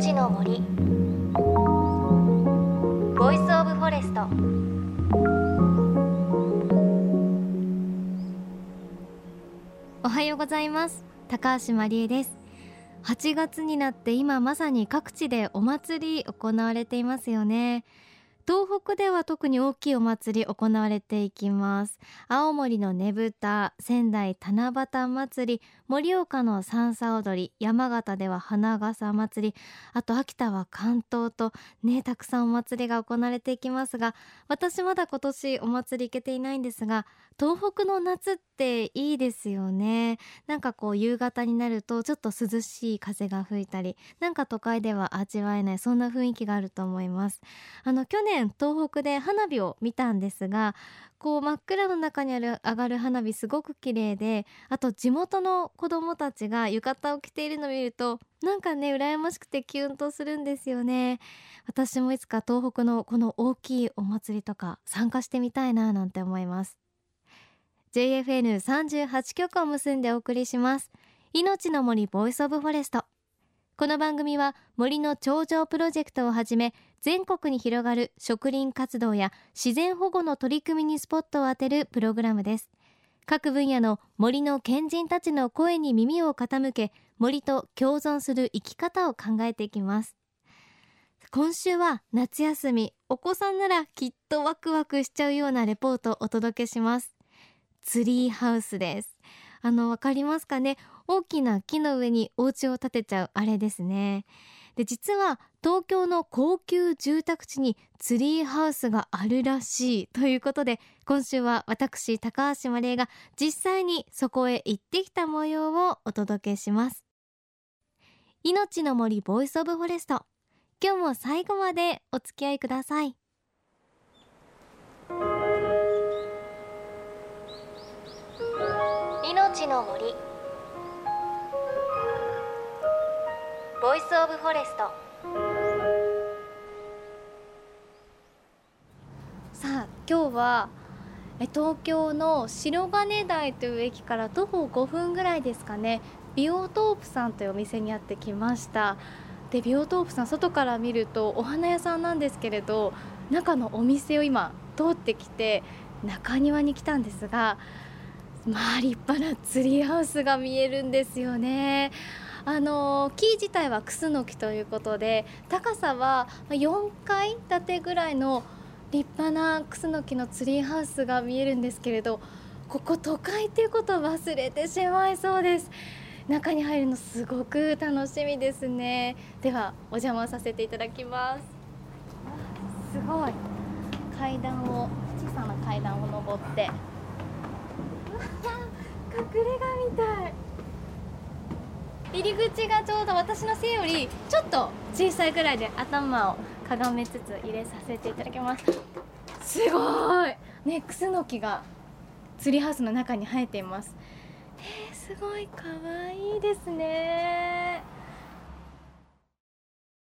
ちの森ボイスオブフォレスト。おはようございます。高橋真理恵です。8月になって今まさに各地でお祭り行われていますよね。東北では特に大きいお祭り行われていきます。青森のねぶた、仙台七夕祭り、盛岡の三叉踊り、山形では花笠祭り、あと秋田は竿燈とね、たくさんお祭りが行われていきますが、私まだ今年お祭り行けていないんですが、東北の夏っていいですよね。なんかこう夕方になるとちょっと涼しい風が吹いたり、なんか都会では味わえない、そんな雰囲気があると思います。去年東北で花火を見たんですが、こう真っ暗の中に上がる花火すごく綺麗で、あと地元の子どもたちが浴衣を着ているのを見ると、なんかね羨ましくてキュンとするんですよね。私もいつか東北のこの大きいお祭りとか参加してみたいななんて思います。 JFN38 局を結んでお送りします。命の森ボイスオブフォレスト。この番組は森の頂上プロジェクトをはじめ、全国に広がる植林活動や自然保護の取り組みにスポットを当てるプログラムです。各分野の森の賢人たちの声に耳を傾け、森と共存する生き方を考えていきます。今週は夏休み、お子さんならきっとワクワクしちゃうようなレポートをお届けします。ツリーハウスです。わかりますかね。大きな木の上にお家を建てちゃうあれですね。で、実は東京の高級住宅地にツリーハウスがあるらしいということで、今週は私高橋真理恵が実際にそこへ行ってきた模様をお届けします。命の森ボイスオブフォレスト、今日も最後までお付き合いください。命の森ボイスオブフォレスト。さあ、今日は東京の白金台という駅から徒歩5分ぐらいですかね、ビオトープさんというお店にやってきました。で、ビオトープさん、外から見るとお花屋さんなんですけれど、中のお店を今通ってきて中庭に来たんですが、まあ立派なツリーハウスが見えるんですよね。木自体はクスノキということで、高さは4階建てぐらいの立派なクスノキのツリーハウスが見えるんですけれど、ここ都会っていうことを忘れてしまいそうです。中に入るのすごく楽しみですね。ではお邪魔させていただきます。すごい階段を、小さな階段を登って、隠れ家みたい。入り口がちょうど私の背よりちょっと小さいくらいで、頭をかがめつつ入れさせていただきます。すごいね、クスノキがツリーハウスの中に生えています。すごいかわいいですね。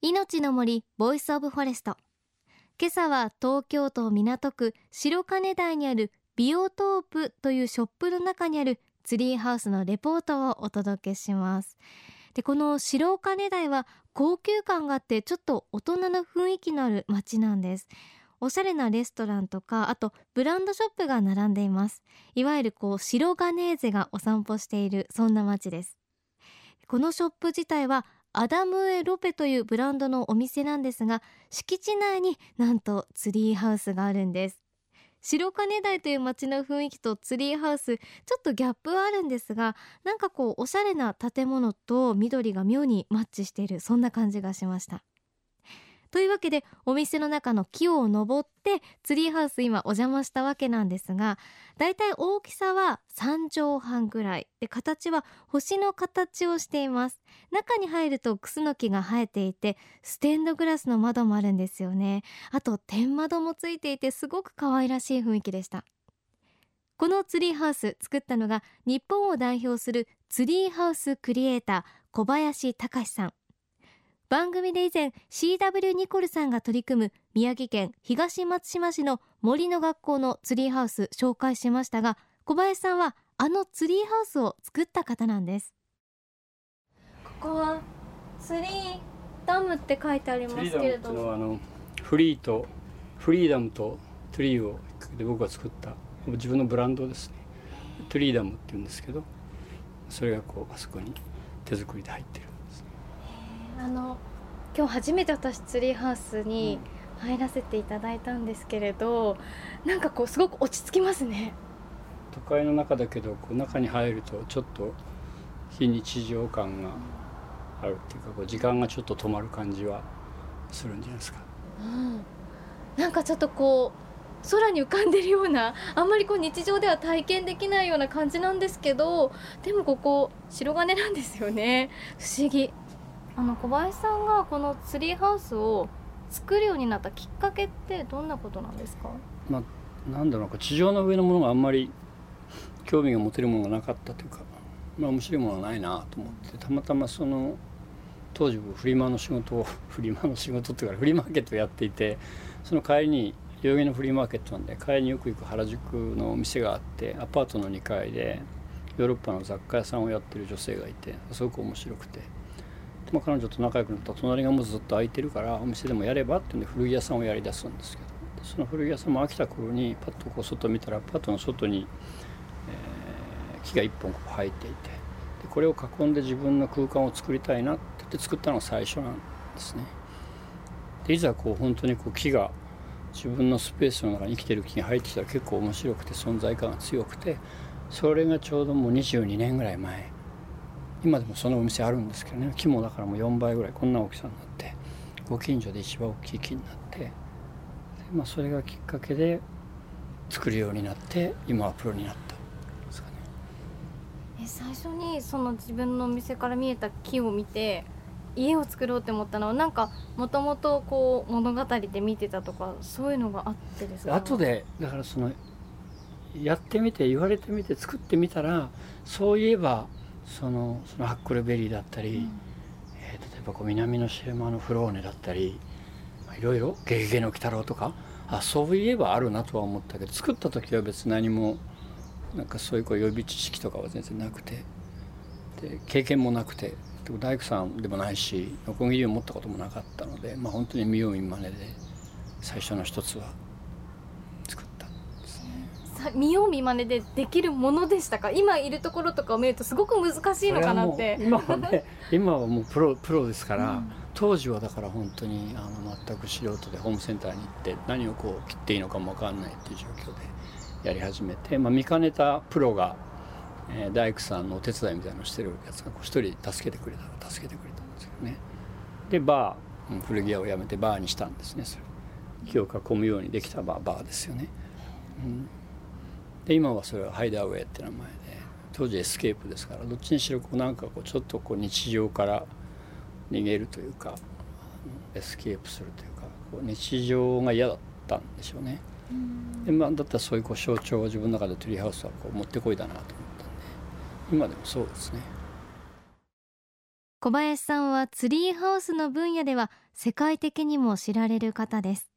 命の森ボイスオブフォレスト。今朝は東京都港区白金台にあるビオトープというショップの中にあるツリーハウスのレポートをお届けします。で、この白金台は高級感があって、ちょっと大人の雰囲気のある街なんです。おしゃれなレストランとか、あとブランドショップが並んでいます。いわゆるこう白金ーゼがお散歩している、そんな街です。このショップ自体はアダムエロペというブランドのお店なんですが、敷地内になんとツリーハウスがあるんです。白金台という街の雰囲気とツリーハウス、ちょっとギャップはあるんですが、なんかこうおしゃれな建物と緑が妙にマッチしている、そんな感じがしました。というわけでお店の中の木を登ってツリーハウス、今お邪魔したわけなんですが、だいたい大きさは3畳半ぐらいで、形は星の形をしています。中に入るとクスノキが生えていて、ステンドグラスの窓もあるんですよね。あと天窓もついていて、すごく可愛らしい雰囲気でした。このツリーハウス作ったのが日本を代表するツリーハウスクリエイター小林隆さん。番組で以前 CW ニコルさんが取り組む宮城県東松島市の森の学校のツリーハウス紹介しましたが、小林さんはあのツリーハウスを作った方なんです。ここはツリーダムって書いてありますけれども、フリーダムとトゥリーを僕が作った自分のブランドですね。トゥリーダムっていうんですけど、それがこうあそこに手作りで入ってるんです。今日初めて私ツリーハウスに入らせていただいたんですけれど、なんかこうすごく落ち着きますね。都会の中だけど、こう中に入るとちょっと非日常感があるっていうか、こう時間がちょっと止まる感じはするんじゃないですか。うん、なんかちょっとこう空に浮かんでるような、あんまりこう日常では体験できないような感じなんですけど、でもここ白金なんですよね。不思議。小林さんがこのツリーハウスを作るようになったきっかけってどんなことなんですか？まあ、なんだろう、地上の上のものがあんまり興味が持てるものがなかったというか、まあ、面白いものはないなと思って、たまたまその当時フリマの仕事をフリーマーケットをやっていて、その帰りに代々木のフリーマーケットなんで帰りによく行く原宿のお店があって、アパートの2階でヨーロッパの雑貨屋さんをやってる女性がいて、すごく面白くて。まあ、彼女と仲良くなったら隣がもうずっと空いてるからお店でもやればっていうんで古着屋さんをやりだすんですけど、その古着屋さんも飽きた頃にパッとこう外見たら、パッとの外に木が一本こう生えていて、でこれを囲んで自分の空間を作りたいなって言って作ったのが最初なんですね。でいざこう本当にこう木が自分のスペースの中に生きてる木が生えてきたら結構面白くて存在感が強くて、それがちょうどもう22年ぐらい前、今でもそのお店あるんですけどね、木もだからもう4倍ぐらいこんな大きさになって、ご近所で一番大きい木になって、で、まあ、それがきっかけで作るようになって、今はプロになったんですかね。最初にその自分のお店から見えた木を見て家を作ろうって思ったのは、なんかもともとこう物語で見てたとかそういうのがあってですか？後でだからそのやってみて言われてみて作ってみたら、そういえばそのハックルベリーだったり、例えばこう南の島のフローネだったり、いろいろ「ゲゲゲの鬼太郎」とか、あ、そういえばあるなとは思ったけど、作った時は別に何もなんかそういうこう予備知識とかは全然なくて、で経験もなくて、大工さんでもないしノコギリを持ったこともなかったので、まあ本当に見よう見まねで最初の一つは作ったんですね。見よう見まねでできるものでしたか？今いるところとかを見るとすごく難しいのかなって。今はね今はもうプロですから、うん、当時はだから本当に全く素人でホームセンターに行って何をこう切っていいのかも分かんないっていう状況でやり始めて、まあ、見かねたプロが、大工さんのお手伝いみたいなのをしてるやつが一人助けてくれたんですけどね。でバー、古着屋をやめてバーにしたんですね。それ木を囲むようにできたバーですよね、うん。で今はそれはハイダーウェイって名前で、当時エスケープですから、どっちにしろこうなんかこうちょっとこう日常から逃げるというか、エスケープするというか、こう日常が嫌だったんでしょうね。で、まあ、だったらそういうこう象徴を自分の中でトリーハウスはこう持ってこいだなと思ったんで、今でもそうですね。小林さんはツリーハウスの分野では世界的にも知られる方です。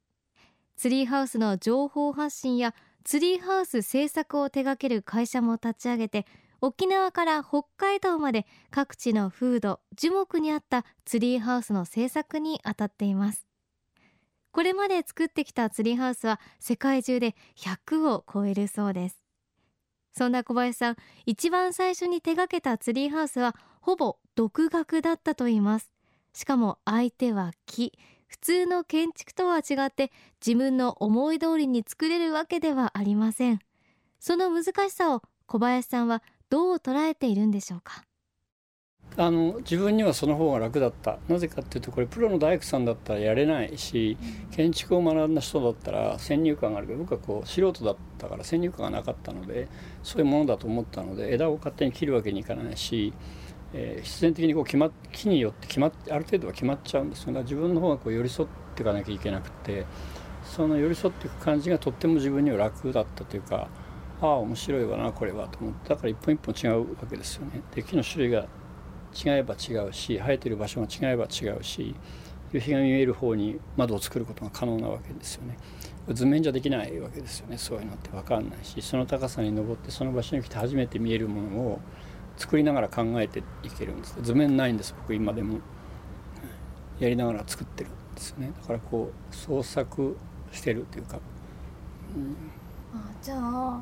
ツリーハウスの情報発信やツリーハウス制作を手掛ける会社も立ち上げて、沖縄から北海道まで各地の風土・樹木に合ったツリーハウスの制作に当たっています。これまで作ってきたツリーハウスは世界中で100を超えるそうです。そんな小林さん、一番最初に手掛けたツリーハウスはほぼ独学だったといいます。しかも相手は木、普通の建築とは違って自分の思い通りに作れるわけではありません。その難しさを小林さんはどう捉えているんでしょうか？自分にはその方が楽だった。なぜかっていうと、これプロの大工さんだったらやれないし、建築を学んだ人だったら先入観があるけど、僕はこう素人だったから先入観がなかったので、そういうものだと思ったので、枝を勝手に切るわけにいかないし、必然的にこう木によってある程度は決まっちゃうんですよね。自分の方がこう寄り添っていかなきゃいけなくて、その寄り添っていく感じがとっても自分には楽だったというか、ああ面白いわなこれはと思って、だから一本一本違うわけですよね。で木の種類が違えば違うし、生えてる場所が違えば違うし、夕日が見える方に窓を作ることが可能なわけですよね。図面じゃできないわけですよね。そういうのって分かんないし、その高さに登ってその場所に来て初めて見えるものを作りながら考えていけるんです。図面ないんです僕今でも。やりながら作ってるんですよね。だからこう創作してるというか、うん、あ、じゃあ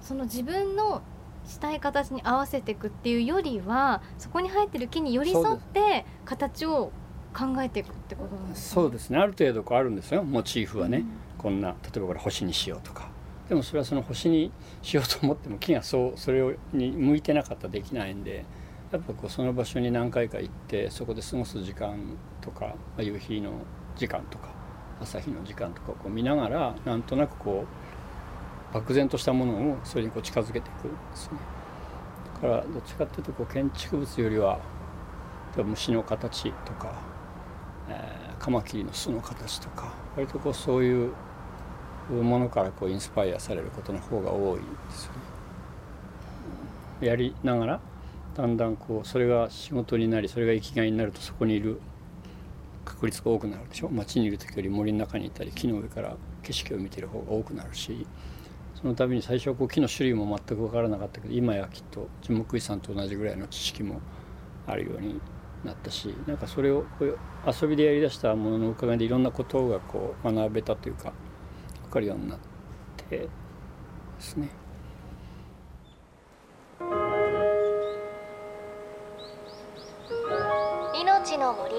その自分のしたい形に合わせていくっていうよりは、そこに生えてる木に寄り添って形を考えていくってことなんですか。そうですね、ある程度こうあるんですよ、モチーフはね、うん、こんな、例えばこれ星にしようとか。でもそれはその星にしようと思っても木がそれに向いてなかったらできないんで、やっぱこうその場所に何回か行って、そこで過ごす時間とか夕日の時間とか朝日の時間とかをこう見ながら、なんとなくこう漠然としたものをそれにこう近づけていくんですね。だからどっちかっていうとこう建築物よりは虫の形とか、カマキリの巣の形とか、割とこうそういうものからこうインスパイアされることの方が多いんですよね。やりながらだんだんこうそれが仕事になり、それが生きがいになると、そこにいる確率が多くなるでしょ。街にいる時より森の中にいたり、木の上から景色を見てる方が多くなるし、その度に最初はこう木の種類も全く分からなかったけど、今やきっと樹木医さんと同じぐらいの知識もあるようになったし、なんかそれをこう遊びでやりだしたもののおかげでいろんなことがこう学べたというか、分かるようになってですね。命の森、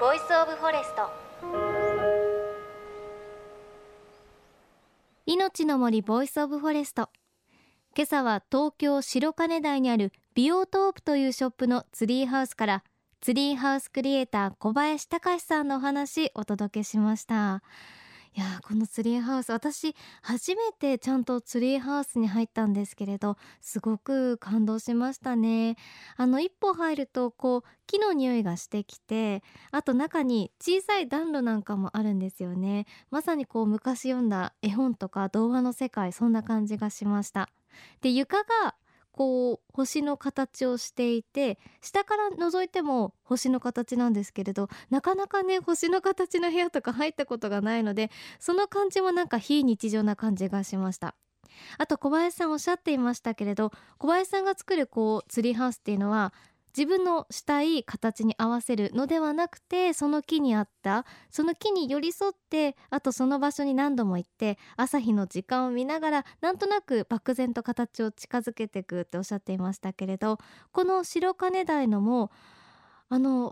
ボイスオブフォレスト。命の森ボイスオブフォレスト。今朝は東京白金台にあるビオトープというショップのツリーハウスから、ツリーハウスクリエイター小林隆さんのお話お届けしました。いや、このツリーハウス、私初めてちゃんとツリーハウスに入ったんですけれど、すごく感動しましたね。一歩入るとこう木の匂いがしてきて、あと中に小さい暖炉なんかもあるんですよね。まさにこう昔読んだ絵本とか童話の世界、そんな感じがしました。で、床がこう星の形をしていて、下から覗いても星の形なんですけれど、なかなかね星の形の部屋とか入ったことがないので、その感じもなんか非日常な感じがしました。あと小林さんおっしゃっていましたけれど、小林さんが作るこうツリーハウスっていうのは、自分のしたい形に合わせるのではなくて、その木にあった、その木に寄り添って、あとその場所に何度も行って、朝日の時間を見ながらなんとなく漠然と形を近づけていくっておっしゃっていましたけれど、この白金台のもパッ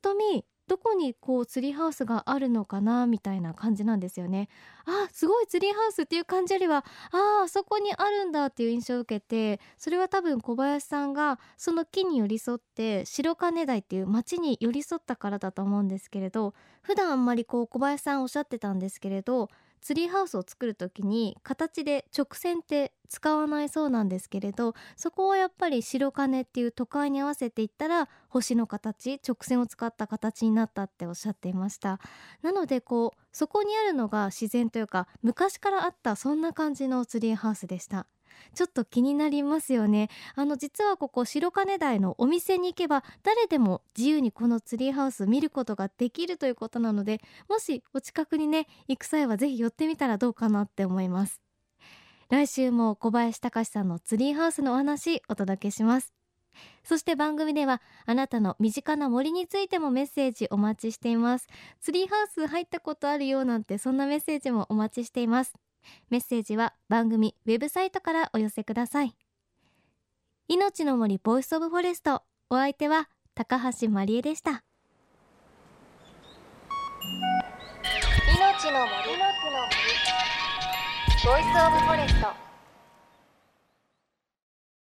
と見どこにこうツリーハウスがあるのかなみたいな感じなんですよね。あ、すごいツリーハウスっていう感じよりは、あそこにあるんだっていう印象を受けて、それは多分小林さんがその木に寄り添って、白金台っていう町に寄り添ったからだと思うんですけれど、普段あんまりこう小林さんおっしゃってたんですけれど、ツリーハウスを作るときに形で直線って使わないそうなんですけれど、そこはやっぱり白金っていう都会に合わせていったら、星の形、直線を使った形になったっておっしゃっていました。なのでこうそこにあるのが自然というか、昔からあった、そんな感じのツリーハウスでした。ちょっと気になりますよね。実はここ白金台のお店に行けば、誰でも自由にこのツリーハウス見ることができるということなので、もしお近くにね行く際はぜひ寄ってみたらどうかなって思います。来週も小林隆さんのツリーハウスのお話お届けします。そして番組ではあなたの身近な森についてもメッセージお待ちしています。ツリーハウス入ったことあるよなんて、そんなメッセージもお待ちしています。メッセージは番組ウェブサイトからお寄せください。命の森ボイスオブフォレスト、お相手は高橋まりえでした。命の森ボイスオブフォレスト。